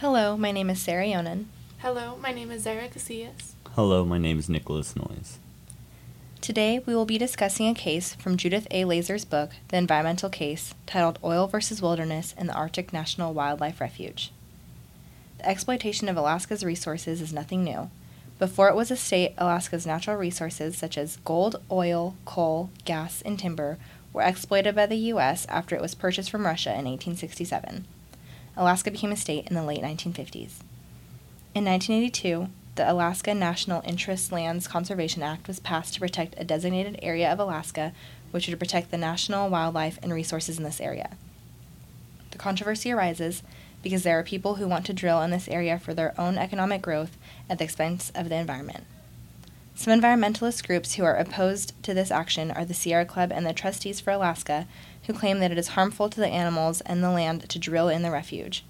Hello, my name is Sarah Yonan. Hello, my name is Zara Casillas. Hello, my name is Nicholas Noyes. Today, we will be discussing a case from Judith A. Laser's book, The Environmental Case, titled Oil vs. Wilderness and the Arctic National Wildlife Refuge. The exploitation of Alaska's resources is nothing new. Before it was a state, Alaska's natural resources, such as gold, oil, coal, gas, and timber, were exploited by the U.S. after it was purchased from Russia in 1867. Alaska became a state in the late 1950s. In 1982, the Alaska National Interest Lands Conservation Act was passed to protect a designated area of Alaska, which would protect the national wildlife and resources in this area. The controversy arises because there are people who want to drill in this area for their own economic growth at the expense of the environment. Some environmentalist groups who are opposed to this action are the Sierra Club and the Trustees for Alaska, who claim that it is harmful to the animals and the land to drill in the refuge.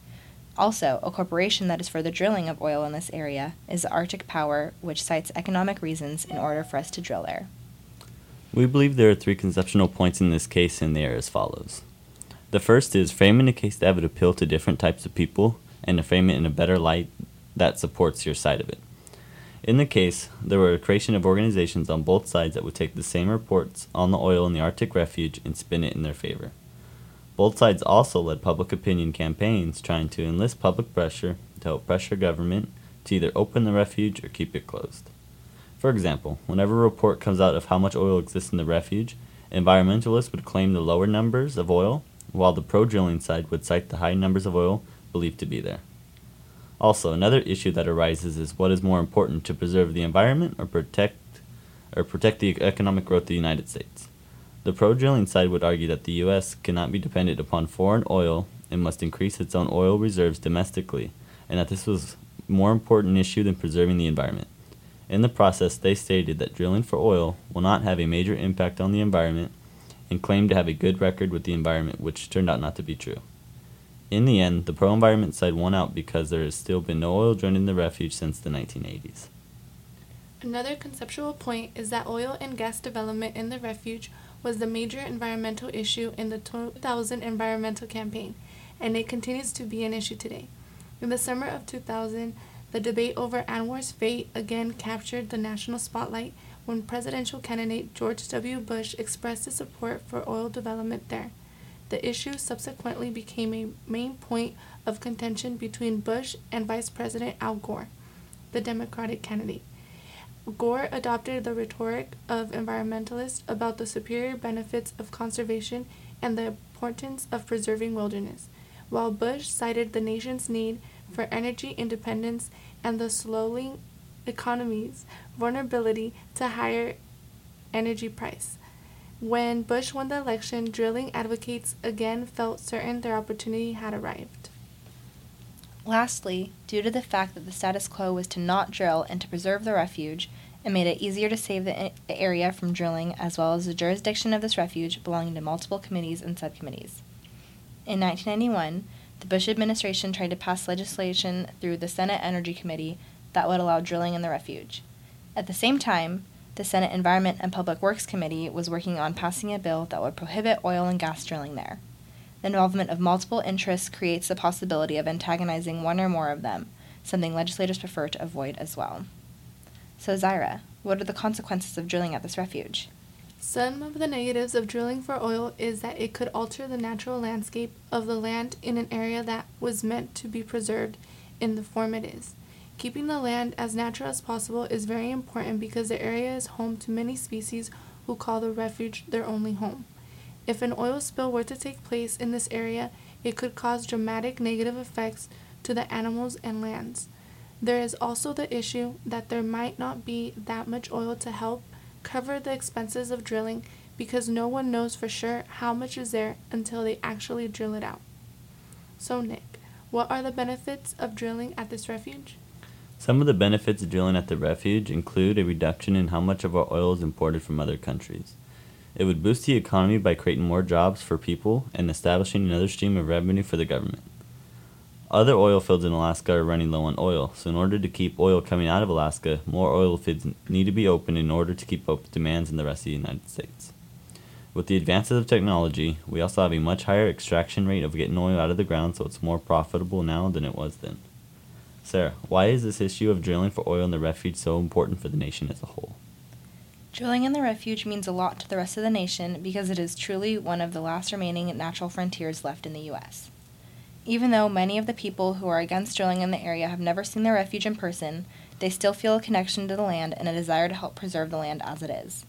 Also, a corporation that is for the drilling of oil in this area is Arctic Power, which cites economic reasons in order for us to drill there. We believe there are three conceptual points in this case, and they are as follows. The first is framing a case that would appeal to different types of people and to frame it in a better light that supports your side of it. In the case, there were a creation of organizations on both sides that would take the same reports on the oil in the Arctic refuge and spin it in their favor. Both sides also led public opinion campaigns trying to enlist public pressure to help pressure government to either open the refuge or keep it closed. For example, whenever a report comes out of how much oil exists in the refuge, environmentalists would claim the lower numbers of oil, while the pro-drilling side would cite the high numbers of oil believed to be there. Also, another issue that arises is what is more important, to preserve the environment or protect the economic growth of the United States. The pro-drilling side would argue that the U.S. cannot be dependent upon foreign oil and must increase its own oil reserves domestically, and that this was a more important issue than preserving the environment. In the process, they stated that drilling for oil will not have a major impact on the environment, and claimed to have a good record with the environment, which turned out not to be true. In the end, the pro-environment side won out because there has still been no oil drilled in the refuge since the 1980s. Another conceptual point is that oil and gas development in the refuge was the major environmental issue in the 2000 environmental campaign, and it continues to be an issue today. In the summer of 2000, the debate over ANWR's fate again captured the national spotlight when presidential candidate George W. Bush expressed his support for oil development there. The issue subsequently became a main point of contention between Bush and Vice President Al Gore, the Democratic candidate. Gore adopted the rhetoric of environmentalists about the superior benefits of conservation and the importance of preserving wilderness, while Bush cited the nation's need for energy independence and the slowing economy's vulnerability to higher energy price. When Bush won the election, drilling advocates again felt certain their opportunity had arrived. Lastly, due to the fact that the status quo was to not drill and to preserve the refuge, it made it easier to save the area from drilling, as well as the jurisdiction of this refuge belonging to multiple committees and subcommittees. In 1991, the Bush administration tried to pass legislation through the Senate Energy Committee that would allow drilling in the refuge. At the same time, the Senate Environment and Public Works Committee was working on passing a bill that would prohibit oil and gas drilling there. The involvement of multiple interests creates the possibility of antagonizing one or more of them, something legislators prefer to avoid as well. So, Zyra, what are the consequences of drilling at this refuge? Some of the negatives of drilling for oil is that it could alter the natural landscape of the land in an area that was meant to be preserved in the form it is. Keeping the land as natural as possible is very important because the area is home to many species who call the refuge their only home. If an oil spill were to take place in this area, it could cause dramatic negative effects to the animals and lands. There is also the issue that there might not be that much oil to help cover the expenses of drilling because no one knows for sure how much is there until they actually drill it out. So Nick, what are the benefits of drilling at this refuge? Some of the benefits of drilling at the refuge include a reduction in how much of our oil is imported from other countries. It would boost the economy by creating more jobs for people and establishing another stream of revenue for the government. Other oil fields in Alaska are running low on oil, so in order to keep oil coming out of Alaska, more oil fields need to be opened in order to keep up with demands in the rest of the United States. With the advances of technology, we also have a much higher extraction rate of getting oil out of the ground, so it's more profitable now than it was then. Sarah, why is this issue of drilling for oil in the refuge so important for the nation as a whole? Drilling in the refuge means a lot to the rest of the nation because it is truly one of the last remaining natural frontiers left in the U.S. Even though many of the people who are against drilling in the area have never seen the refuge in person, they still feel a connection to the land and a desire to help preserve the land as it is.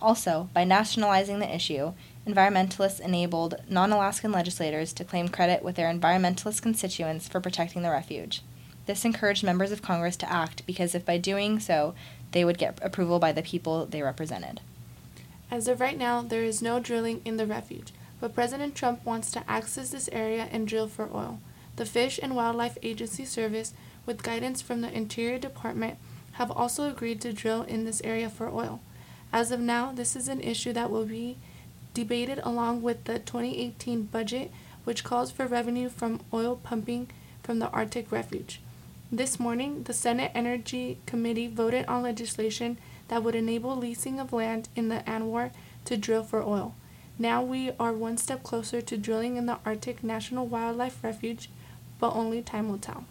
Also, by nationalizing the issue, environmentalists enabled non-Alaskan legislators to claim credit with their environmentalist constituents for protecting the refuge. This encouraged members of Congress to act because if by doing so, they would get approval by the people they represented. As of right now, there is no drilling in the refuge, but President Trump wants to access this area and drill for oil. The Fish and Wildlife Agency Service, with guidance from the Interior Department, have also agreed to drill in this area for oil. As of now, this is an issue that will be debated along with the 2018 budget, which calls for revenue from oil pumping from the Arctic Refuge. This morning, the Senate Energy Committee voted on legislation that would enable leasing of land in the ANWR to drill for oil. Now we are one step closer to drilling in the Arctic National Wildlife Refuge, but only time will tell.